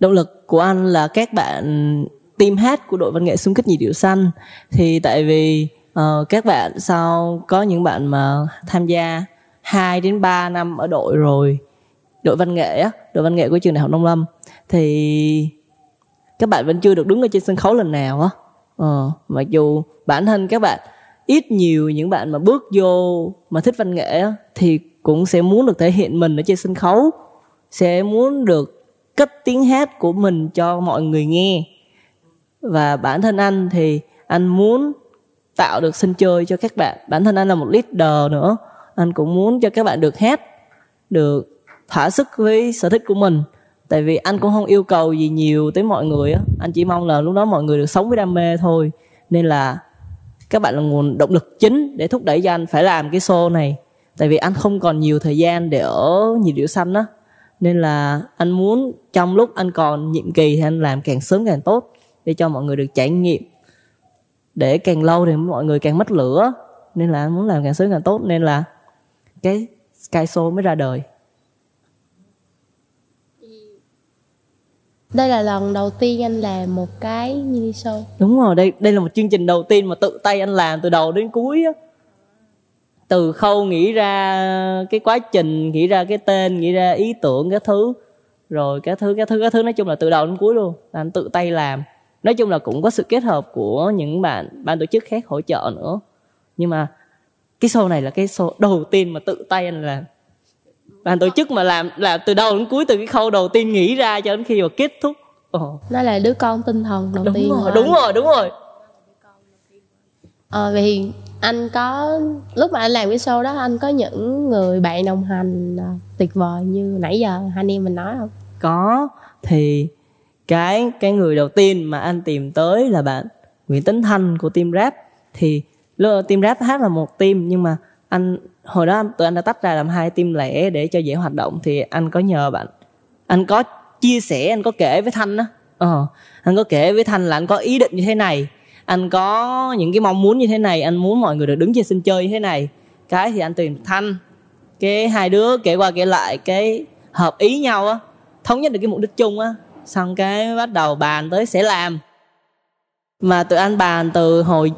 Động lực của anh là các bạn team hát của đội văn nghệ xung kích nhịp điệu xanh. Thì tại vì các bạn, sau có những bạn mà tham gia 2 đến 3 năm ở đội rồi, đội văn nghệ á, đội văn nghệ của trường Đại học Nông Lâm, thì các bạn vẫn chưa được đứng ở trên sân khấu lần nào á. Mặc dù bản thân các bạn ít nhiều, những bạn mà bước vô mà thích văn nghệ á, thì cũng sẽ muốn được thể hiện mình ở trên sân khấu, sẽ muốn được cất tiếng hát của mình cho mọi người nghe. Và bản thân anh thì anh muốn tạo được sân chơi cho các bạn. Bản thân anh là một leader nữa, anh cũng muốn cho các bạn được hát, được thỏa sức với sở thích của mình. Tại vì anh cũng không yêu cầu gì nhiều tới mọi người á, anh chỉ mong là lúc đó mọi người được sống với đam mê thôi. Nên là các bạn là nguồn động lực chính để thúc đẩy cho anh phải làm cái show này. Tại vì anh không còn nhiều thời gian để ở nhịp điệu xanh á, nên là anh muốn trong lúc anh còn nhiệm kỳ thì anh làm càng sớm càng tốt, để cho mọi người được trải nghiệm. Để càng lâu thì mọi người càng mất lửa, nên là anh muốn làm càng sớm càng tốt, nên là cái Sky Show mới ra đời. Đây là lần đầu tiên anh làm một cái mini show. Đúng rồi, đây là một chương trình đầu tiên mà tự tay anh làm từ đầu đến cuối á. Từ khâu nghĩ ra cái quá trình, nghĩ ra cái tên, nghĩ ra ý tưởng các thứ, rồi các thứ, nói chung là từ đầu đến cuối luôn là anh tự tay làm. Nói chung là cũng có sự kết hợp của những bạn ban tổ chức khác hỗ trợ nữa, nhưng mà cái show này là cái show đầu tiên mà tự tay anh làm. Ban tổ chức mà làm từ đầu đến cuối, từ cái khâu đầu tiên nghĩ ra cho đến khi mà kết thúc. Nó là đứa con tinh thần đầu tiên. Đúng rồi. Vì anh có, lúc mà anh làm cái show đó, anh có những người bạn đồng hành tuyệt vời như nãy giờ hai anh em mình nói không? Có, thì cái người đầu tiên mà anh tìm tới là bạn Nguyễn Tấn Thanh của team rap. Thì team rap hát là một team, nhưng mà anh hồi đó tụi anh đã tách ra làm 2 team lẻ để cho dễ hoạt động. Thì anh có nhờ bạn, anh có chia sẻ, anh có kể với Thanh á, anh có kể với Thanh là anh có ý định như thế này, anh có những cái mong muốn như thế này, anh muốn mọi người được đứng trên sân chơi như thế này. Cái thì anh tìm Thanh, cái hai đứa kể qua kể lại, cái hợp ý nhau á, thống nhất được cái mục đích chung á, xong cái bắt đầu bàn tới sẽ làm. Mà tụi anh bàn từ hồi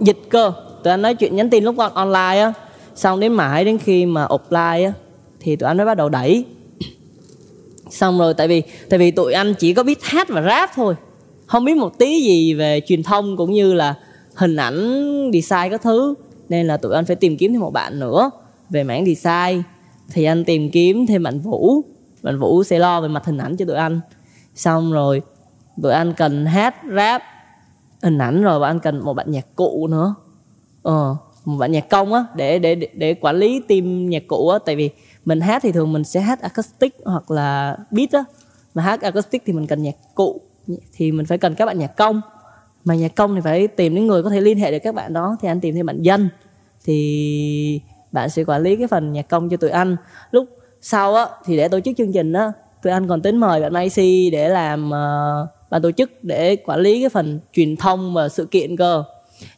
dịch cơ, tụi anh nói chuyện nhắn tin lúc còn online á, xong đến mãi đến khi mà offline á thì tụi anh mới bắt đầu đẩy. Xong rồi tại vì tụi anh chỉ có biết hát và rap thôi, không biết một tí gì về truyền thông cũng như là hình ảnh, design các thứ, nên là tụi anh phải tìm kiếm thêm một bạn nữa về mảng design. Thì anh tìm kiếm thêm bạn Vũ sẽ lo về mặt hình ảnh cho tụi anh. Xong rồi tụi anh cần hát, rap, hình ảnh, rồi bọn anh cần một bạn nhạc cụ nữa, một bạn nhạc công á, để quản lý team nhạc cụ á. Tại vì mình hát thì thường mình sẽ hát acoustic hoặc là beat á, mà hát acoustic thì mình cần nhạc cụ, thì mình phải cần các bạn nhạc công. Mà nhạc công thì phải tìm đến người có thể liên hệ được các bạn đó, thì anh tìm thêm bạn Danh, thì bạn sẽ quản lý cái phần nhạc công cho tụi anh. Lúc sau á thì để tổ chức chương trình á, tụi anh còn tính mời bạn Macy để làm ban tổ chức, để quản lý cái phần truyền thông và sự kiện cơ.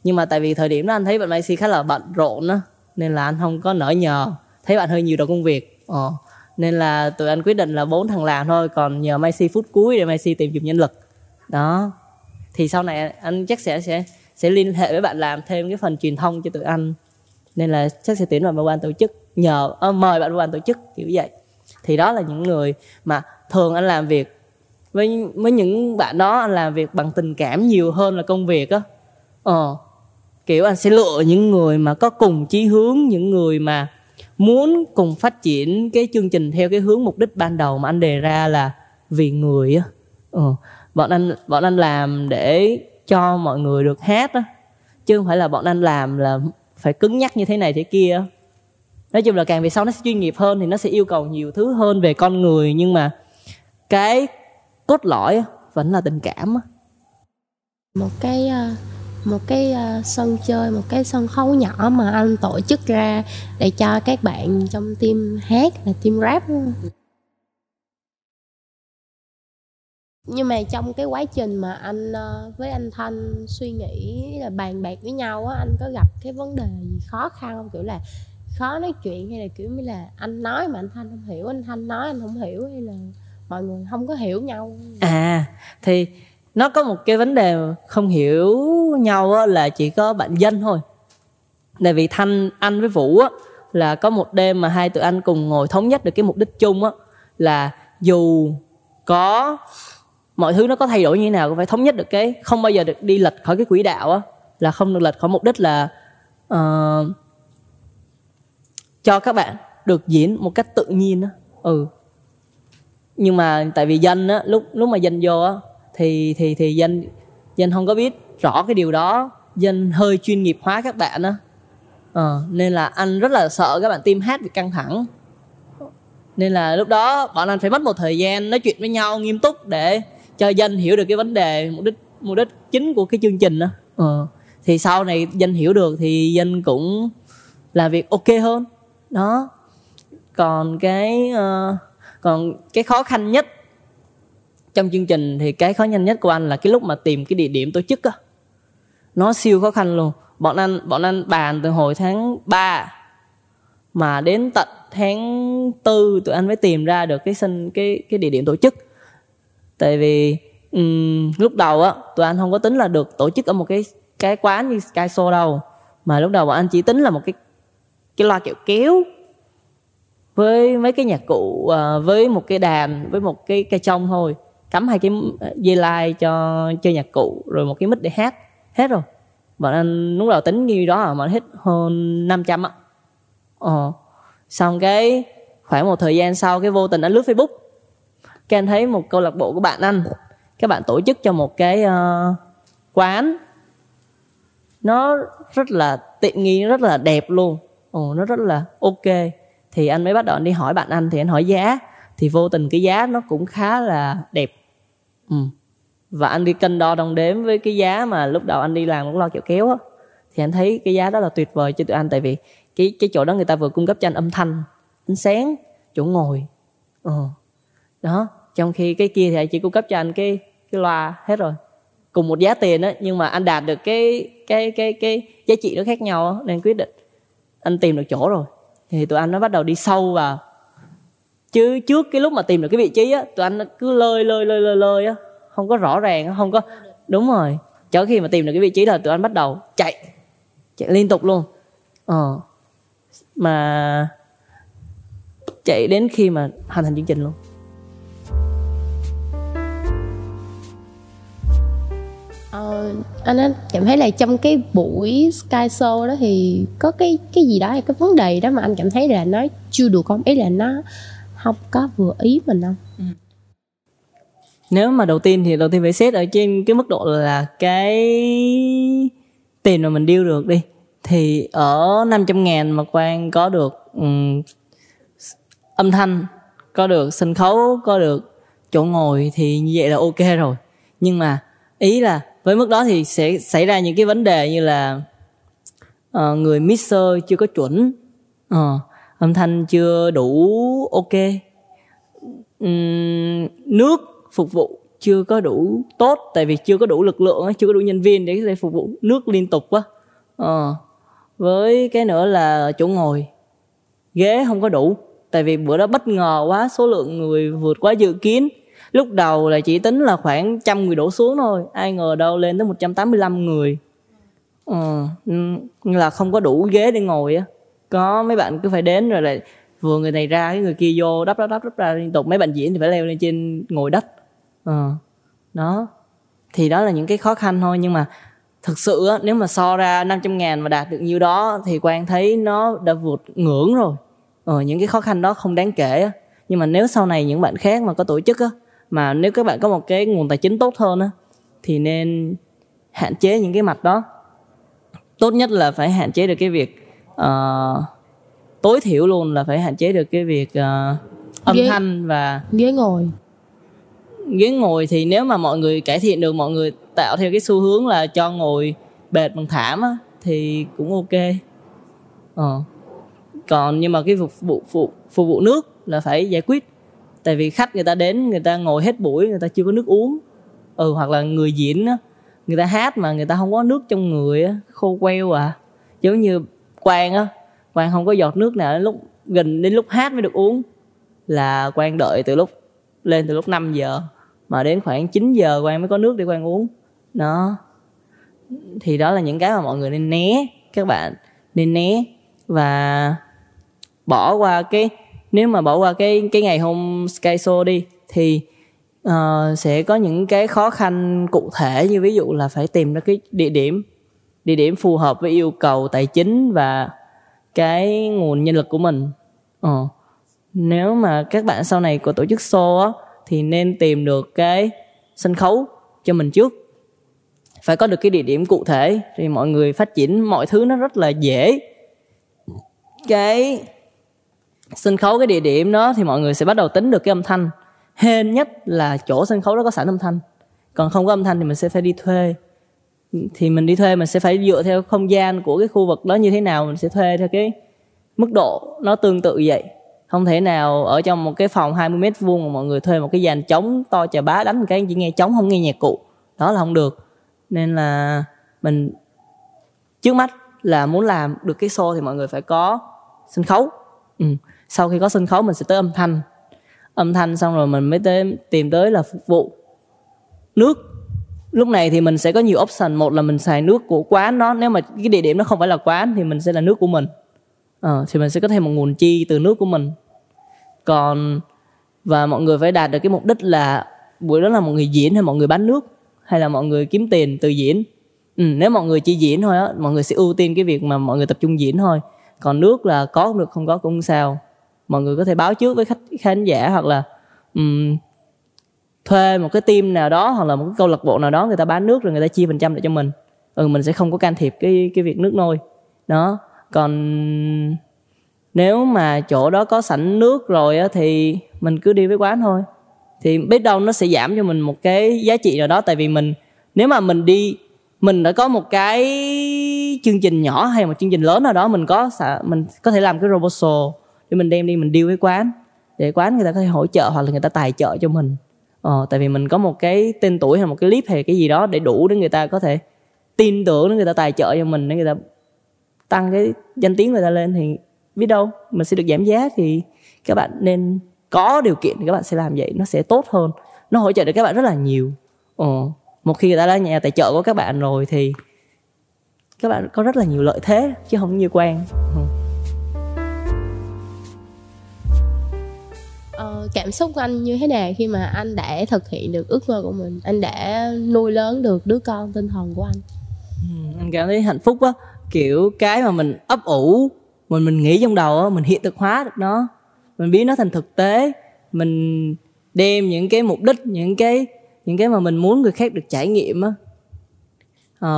Nhưng mà tại vì thời điểm đó anh thấy bạn Macy khá là bận rộn á, nên là anh không có nỡ nhờ, thấy bạn hơi nhiều đầu công việc. Nên là tụi anh quyết định là 4 thằng làm thôi, còn nhờ Macy phút cuối để Macy tìm giùm nhân lực. Đó. Thì sau này anh chắc sẽ liên hệ với bạn làm thêm cái phần truyền thông cho tụi anh. Nên là chắc sẽ tuyển vào ban tổ chức, mời bạn vào ban tổ chức kiểu vậy. Thì đó là những người mà thường anh làm việc với những bạn đó, anh làm việc bằng tình cảm nhiều hơn là công việc á. Kiểu anh sẽ lựa những người mà có cùng chí hướng, những người mà muốn cùng phát triển cái chương trình theo cái hướng mục đích ban đầu mà anh đề ra là vì người á. Bọn anh làm để cho mọi người được hát á, chứ không phải là bọn anh làm là phải cứng nhắc như thế này thế kia á. Nói chung là càng về sau nó sẽ chuyên nghiệp hơn, thì nó sẽ yêu cầu nhiều thứ hơn về con người, nhưng mà cái cốt lõi vẫn là tình cảm. Một cái sân chơi, một cái sân khấu nhỏ mà anh tổ chức ra để cho các bạn trong team hát là team rap. Nhưng mà trong cái quá trình mà anh với anh Thanh suy nghĩ là bàn bạc với nhau á, anh có gặp cái vấn đề gì khó khăn không? Kiểu là khó nói chuyện, hay là kiểu như là anh nói mà anh Thanh không hiểu, anh Thanh nói anh không hiểu, hay là mọi người không có hiểu nhau? Thì nó có một cái vấn đề không hiểu nhau là chỉ có bạn Danh thôi. Tại vì Thanh, anh với Vũ á, là có một đêm mà hai tụi anh cùng ngồi thống nhất được cái mục đích chung á, là dù có mọi thứ nó có thay đổi như thế nào cũng phải thống nhất được cái không bao giờ được đi lệch khỏi cái quỹ đạo á, là không được lệch khỏi mục đích là cho các bạn được diễn một cách tự nhiên á. Ừ. Nhưng mà tại vì Danh á, lúc mà Danh vô á thì Danh không có biết rõ cái điều đó, Danh hơi chuyên nghiệp hóa các bạn á. Nên là anh rất là sợ các bạn team hát bị căng thẳng. Nên là lúc đó bọn anh phải mất một thời gian nói chuyện với nhau nghiêm túc để cho Danh hiểu được cái vấn đề, mục đích chính của cái chương trình đó. Thì sau này Danh hiểu được thì Danh cũng làm việc ok hơn. Đó. Còn cái khó khăn nhất trong chương trình thì cái khó khăn nhất của anh là cái lúc mà tìm cái địa điểm tổ chức á. Nó siêu khó khăn luôn. Bọn anh bàn từ hồi tháng 3 mà đến tận tháng 4 tụi anh mới tìm ra được cái địa điểm tổ chức. Tại vì lúc đầu á tụi anh không có tính là được tổ chức ở một cái quán như Sky Show đâu, mà lúc đầu bọn anh chỉ tính là một cái loa kẹo kéo với mấy cái nhạc cụ, với một cái đàn, với một cái cây trống thôi, cắm hai cái dây lai cho chơi nhạc cụ, rồi một cái mic để hát. Hết rồi. Bọn anh lúc đầu tính như đó mà hết hơn 500 á. Xong cái khoảng một thời gian sau cái vô tình anh lướt Facebook, cái anh thấy một câu lạc bộ của bạn anh, các bạn tổ chức cho một cái quán, nó rất là tiện nghi, rất là đẹp luôn. Nó rất là ok. Thì anh mới bắt đầu anh đi hỏi bạn anh, thì anh hỏi giá, thì vô tình cái giá nó cũng khá là đẹp. Và anh đi cân đo đong đếm với cái giá mà lúc đầu anh đi làm cũng lo kiểu kéo á, thì anh thấy cái giá đó là tuyệt vời cho tụi anh. Tại vì cái chỗ đó người ta vừa cung cấp cho anh âm thanh, ánh sáng, chỗ ngồi. Đó. Trong khi cái kia thì anh chỉ cung cấp cho anh cái loa. Hết rồi. Cùng một giá tiền á, nhưng mà anh đạt được cái giá trị nó khác nhau á, nên quyết định anh tìm được chỗ rồi thì tụi anh nó bắt đầu đi sâu vào. Chứ trước cái lúc mà tìm được cái vị trí á, tụi anh cứ lơi á, không có rõ ràng, không có. Đúng rồi. Cho khi mà tìm được cái vị trí là tụi anh bắt đầu chạy liên tục luôn. Mà chạy đến khi mà hoàn thành chương trình luôn. Anh ấy cảm thấy là trong cái buổi Sky Show đó thì có cái gì đó hay cái vấn đề đó mà anh cảm thấy là nó chưa được không? Ý là nó không có vừa ý mình không? Nếu mà đầu tiên phải xét ở trên cái mức độ là cái tiền mà mình deal được đi. Thì ở 500.000 mà Quang có được âm thanh, có được sân khấu, có được chỗ ngồi thì như vậy là ok rồi. Nhưng mà ý là với mức đó thì sẽ xảy ra những cái vấn đề như là người mixer chưa có chuẩn, âm thanh chưa đủ ok, nước phục vụ chưa có đủ tốt. Tại vì chưa có đủ lực lượng, chưa có đủ nhân viên để phục vụ nước liên tục quá. Với cái nữa là chỗ ngồi, ghế không có đủ. Tại vì bữa đó bất ngờ quá, số lượng người vượt quá dự kiến. Lúc đầu là chỉ tính là khoảng 100 người đổ xuống thôi, ai ngờ đâu lên tới 185 người. Là không có đủ ghế để ngồi á. Có mấy bạn cứ phải đến rồi lại vừa người này ra cái người kia vô, đắp ra liên tục. Mấy bạn diễn thì phải leo lên trên ngồi đất. Đó. Thì đó là những cái khó khăn thôi. Nhưng mà thực sự á, nếu mà so ra 500.000 mà đạt được nhiêu đó thì Quang thấy nó đã vượt ngưỡng rồi. Những cái khó khăn đó không đáng kể á. Nhưng mà nếu sau này những bạn khác mà có tổ chức á, mà nếu các bạn có một cái nguồn tài chính tốt hơn á, thì nên hạn chế những cái mặt đó. Tốt nhất là phải hạn chế được cái việc tối thiểu luôn là phải hạn chế được cái việc âm thanh và ghế ngồi. Ghế ngồi thì nếu mà mọi người cải thiện được, mọi người tạo theo cái xu hướng là cho ngồi bệt bằng thảm á, thì cũng ok. Còn nhưng mà cái phục vụ nước là phải giải quyết. Tại vì khách người ta đến, người ta ngồi hết buổi, người ta chưa có nước uống. Hoặc là người diễn á, người ta hát mà người ta không có nước trong người á, khô queo à. Giống như Quang á, Quang không có giọt nước nào đến lúc hát mới được uống. Là Quang đợi từ lúc 5 giờ mà đến khoảng 9 giờ Quang mới có nước để Quang uống. Đó. Thì đó là những cái mà mọi người nên né. Các bạn nên né. Và bỏ qua cái, nếu mà bỏ qua cái ngày hôm Sky Show đi thì sẽ có những cái khó khăn cụ thể, như ví dụ là phải tìm ra cái địa điểm phù hợp với yêu cầu tài chính và cái nguồn nhân lực của mình. Nếu mà các bạn sau này của tổ chức show á, thì nên tìm được cái sân khấu cho mình trước, phải có được cái địa điểm cụ thể thì mọi người phát triển mọi thứ nó rất là dễ. Cái sân khấu, cái địa điểm đó thì mọi người sẽ bắt đầu tính được cái âm thanh. Hên nhất là chỗ sân khấu đó có sẵn âm thanh, còn không có âm thanh thì mình sẽ phải đi thuê. Thì mình đi thuê mình sẽ phải dựa theo không gian của cái khu vực đó như thế nào, mình sẽ thuê theo cái mức độ nó tương tự vậy. Không thể nào ở trong một cái phòng 20m2 mà mọi người thuê một cái dàn trống to chà bá, đánh một cái chỉ nghe trống không nghe nhạc cụ, đó là không được. Nên là mình trước mắt là muốn làm được cái show thì mọi người phải có sân khấu. Sau khi có sân khấu mình sẽ tới âm thanh. Âm thanh xong rồi mình mới tìm tới là phục vụ. Nước, lúc này thì mình sẽ có nhiều option. Một là mình xài nước của quán đó, nếu mà cái địa điểm nó không phải là quán thì mình sẽ là nước của mình. Thì mình sẽ có thêm một nguồn chi từ nước của mình. Còn và mọi người phải đạt được cái mục đích là buổi đó là mọi người diễn hay mọi người bán nước, hay là mọi người kiếm tiền từ diễn. Nếu mọi người chỉ diễn thôi á, mọi người sẽ ưu tiên cái việc mà mọi người tập trung diễn thôi. Còn nước là có cũng được, không có cũng sao. Mọi người có thể báo trước với khán giả, hoặc là thuê một cái team nào đó, hoặc là một cái câu lạc bộ nào đó, người ta bán nước rồi người ta chia phần trăm lại cho mình. Mình sẽ không có can thiệp cái việc nước nôi đó. Còn nếu mà chỗ đó có sẵn nước rồi á, thì mình cứ đi với quán thôi. Thì biết đâu nó sẽ giảm cho mình một cái giá trị nào đó. Tại vì mình, nếu mà mình đi, mình đã có một cái chương trình nhỏ hay một chương trình lớn nào đó, mình có thể làm cái robot show để mình đem đi mình deal với quán, để quán người ta có thể hỗ trợ hoặc là người ta tài trợ cho mình. Tại vì mình có một cái tên tuổi hay một cái clip hay cái gì đó để đủ để người ta có thể tin tưởng, để người ta tài trợ cho mình, để người ta tăng cái danh tiếng người ta lên, thì biết đâu mình sẽ được giảm giá. Thì các bạn nên có điều kiện thì các bạn sẽ làm vậy, nó sẽ tốt hơn, nó hỗ trợ được các bạn rất là nhiều. Một khi người ta đã nhà tài trợ của các bạn rồi thì các bạn có rất là nhiều lợi thế chứ không như Quang. Cảm xúc của anh như thế nào khi mà anh đã thực hiện được ước mơ của mình, anh đã nuôi lớn được đứa con tinh thần của anh? Anh cảm thấy hạnh phúc á, kiểu cái mà mình ấp ủ, mình nghĩ trong đầu á, mình hiện thực hóa được nó, mình biến nó thành thực tế, mình đem những cái mục đích, những cái mà mình muốn người khác được trải nghiệm á,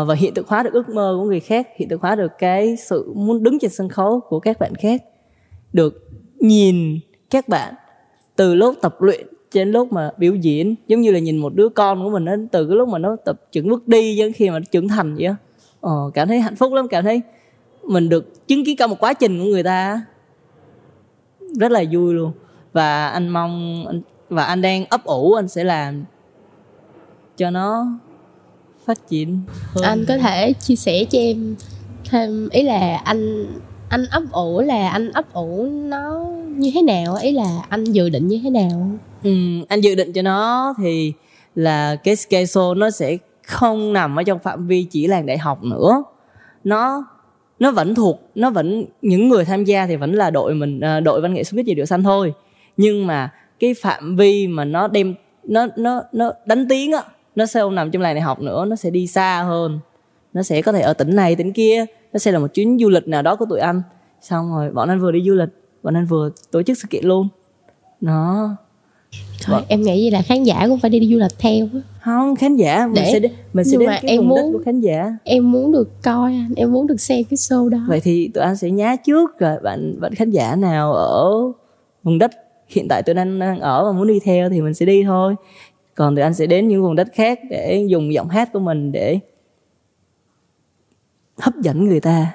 và hiện thực hóa được ước mơ của người khác, hiện thực hóa được cái sự muốn đứng trên sân khấu của các bạn khác, được nhìn các bạn từ lúc tập luyện đến lúc mà biểu diễn, giống như là nhìn một đứa con của mình đó, từ cái lúc mà nó tập chững bước đi đến khi mà nó trưởng thành vậy á. Cảm thấy hạnh phúc lắm, cảm thấy mình được chứng kiến cả một quá trình của người ta, rất là vui luôn. Và anh mong, và anh đang ấp ủ anh sẽ làm cho nó phát triển hơn. Anh có thể chia sẻ cho em thêm, ý là anh ấp ủ là anh ấp ủ nó như thế nào, ý là anh dự định như thế nào? Anh dự định cho nó thì là cái Sky Show nó sẽ không nằm ở trong phạm vi chỉ làng đại học nữa. Nó vẫn những người tham gia thì vẫn là đội mình, đội văn nghệ showbiz Nhịp Điệu Xanh thôi. Nhưng mà cái phạm vi mà nó đem nó đánh tiếng á, nó sẽ không nằm trong làng đại học nữa, nó sẽ đi xa hơn. Nó sẽ có thể ở tỉnh này, tỉnh kia, nó sẽ là một chuyến du lịch nào đó của tụi anh. Xong rồi bọn anh vừa đi du lịch, bọn anh vừa tổ chức sự kiện luôn. Nó thôi, em nghĩ vậy là khán giả cũng phải đi du lịch theo á. Không, khán giả mình sẽ đến cái vùng đất của khán giả. Em muốn được coi anh, em muốn được xem cái show đó. Vậy thì tụi anh sẽ nhá trước rồi bạn khán giả nào ở vùng đất hiện tại tụi anh đang ở và muốn đi theo thì mình sẽ đi thôi. Còn tụi anh sẽ đến những vùng đất khác để dùng giọng hát của mình để hấp dẫn người ta,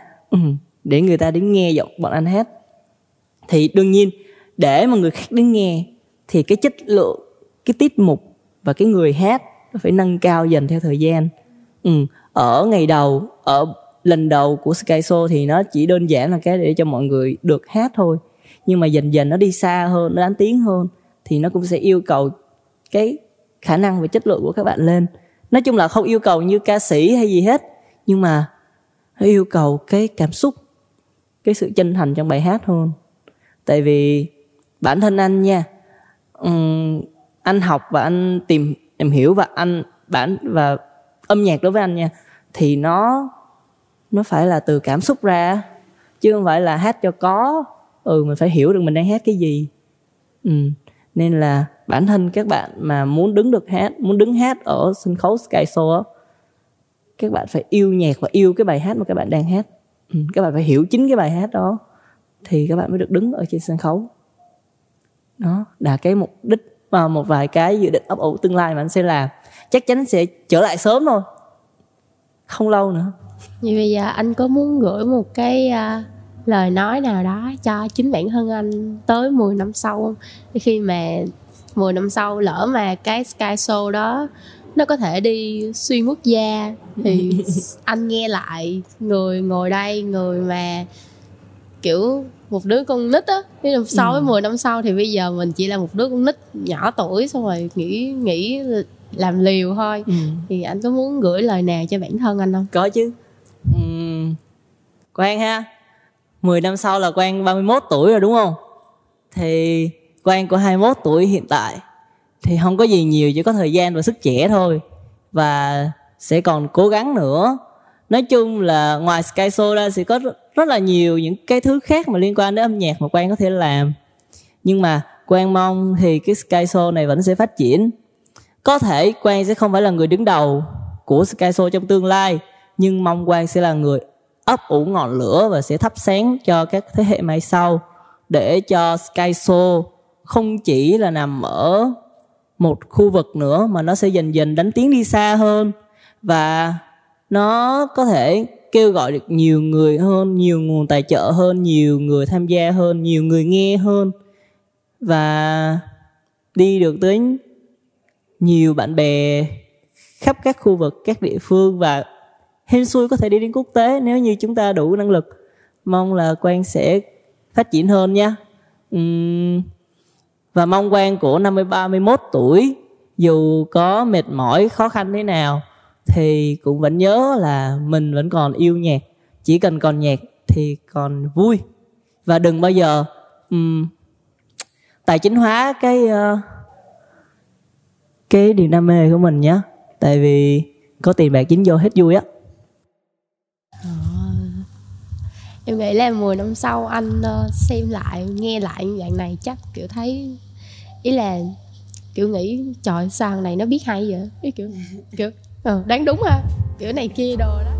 để người ta đến nghe giọng bọn anh hát. Thì đương nhiên để mà người khác đến nghe thì cái chất lượng, cái tiết mục và cái người hát nó phải nâng cao dần theo thời gian. Ở ngày đầu, ở lần đầu của Sky Show thì nó chỉ đơn giản là cái để cho mọi người được hát thôi. Nhưng mà dần dần nó đi xa hơn, nó đánh tiếng hơn, thì nó cũng sẽ yêu cầu cái khả năng và chất lượng của các bạn lên. Nói chung là không yêu cầu như ca sĩ hay gì hết, nhưng mà nó yêu cầu cái cảm xúc, cái sự chân thành trong bài hát hơn. Tại vì bản thân anh nha, anh học và anh tìm hiểu và và âm nhạc đối với anh nha, thì nó phải là từ cảm xúc ra, chứ không phải là hát cho có. Mình phải hiểu được mình đang hát cái gì. Nên là bản thân các bạn mà muốn đứng hát ở sân khấu Sky Show, các bạn phải yêu nhạc và yêu cái bài hát mà các bạn đang hát. Các bạn phải hiểu chính cái bài hát đó thì các bạn mới được đứng ở trên sân khấu. Đó là cái mục đích và một vài cái dự định ấp ủ tương lai mà anh sẽ làm. Chắc chắn sẽ trở lại sớm thôi, không lâu nữa. Vậy bây giờ anh có muốn gửi một cái lời nói nào đó cho chính bản thân anh tới 10 năm sau không? Khi mà 10 năm sau lỡ mà cái Sky Show đó nó có thể đi xuyên quốc gia thì anh nghe lại người ngồi đây, người mà kiểu một đứa con nít á, so với 10 năm sau thì bây giờ mình chỉ là một đứa con nít nhỏ tuổi, xong rồi nghĩ làm liều thôi. Thì anh có muốn gửi lời nào cho bản thân anh không? Có chứ. Quang ha, 10 năm sau là Quang 31 tuổi rồi đúng không? Thì Quang của 21 tuổi hiện tại thì không có gì nhiều, chỉ có thời gian và sức trẻ thôi. Và sẽ còn cố gắng nữa. Nói chung là ngoài Sky Show ra sẽ có rất là nhiều những cái thứ khác mà liên quan đến âm nhạc mà Quang có thể làm. Nhưng mà Quang mong thì cái Sky Show này vẫn sẽ phát triển. Có thể Quang sẽ không phải là người đứng đầu của Sky Show trong tương lai, nhưng mong Quang sẽ là người ấp ủ ngọn lửa và sẽ thắp sáng cho các thế hệ mai sau, để cho Sky Show không chỉ là nằm ở một khu vực nữa mà nó sẽ dần dần đánh tiếng đi xa hơn, và nó có thể kêu gọi được nhiều người hơn, nhiều nguồn tài trợ hơn, nhiều người tham gia hơn, nhiều người nghe hơn, và đi được tới nhiều bạn bè khắp các khu vực, các địa phương, và hên xui có thể đi đến quốc tế nếu như chúng ta đủ năng lực. Mong là Quang sẽ phát triển hơn nha. Và mong Quang của 30-31 tuổi dù có mệt mỏi, khó khăn thế nào thì cũng vẫn nhớ là mình vẫn còn yêu nhạc. Chỉ cần còn nhạc thì còn vui. Và đừng bao giờ tài chính hóa cái điều đam mê của mình nhé. Tại vì có tiền bạc dính vô hết vui á. Em nghĩ là 10 năm sau anh xem lại, nghe lại đoạn này chắc kiểu thấy, ý là kiểu nghĩ trời sao thằng này nó biết hay vậy, ý kiểu đáng đúng ha, kiểu này kia đồ đó.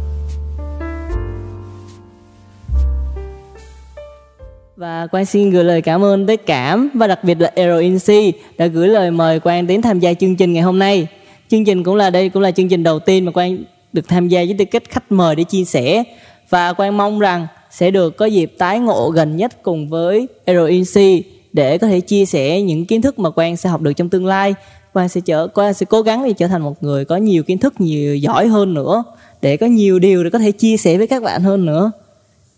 Và Quang xin gửi lời cảm ơn tới Cảm và đặc biệt là E'rror Inc đã gửi lời mời Quang đến tham gia chương trình ngày hôm nay. Chương trình cũng là chương trình đầu tiên mà Quang được tham gia với tư cách khách mời để chia sẻ, và Quang mong rằng sẽ được có dịp tái ngộ gần nhất cùng với E'rror Inc để có thể chia sẻ những kiến thức mà Quang sẽ học được trong tương lai. Quang sẽ cố gắng để trở thành một người có nhiều kiến thức, nhiều giỏi hơn nữa, để có nhiều điều để có thể chia sẻ với các bạn hơn nữa.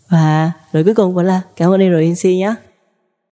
Và rồi cuối cùng vẫn là cảm ơn E'rror Inc nhé.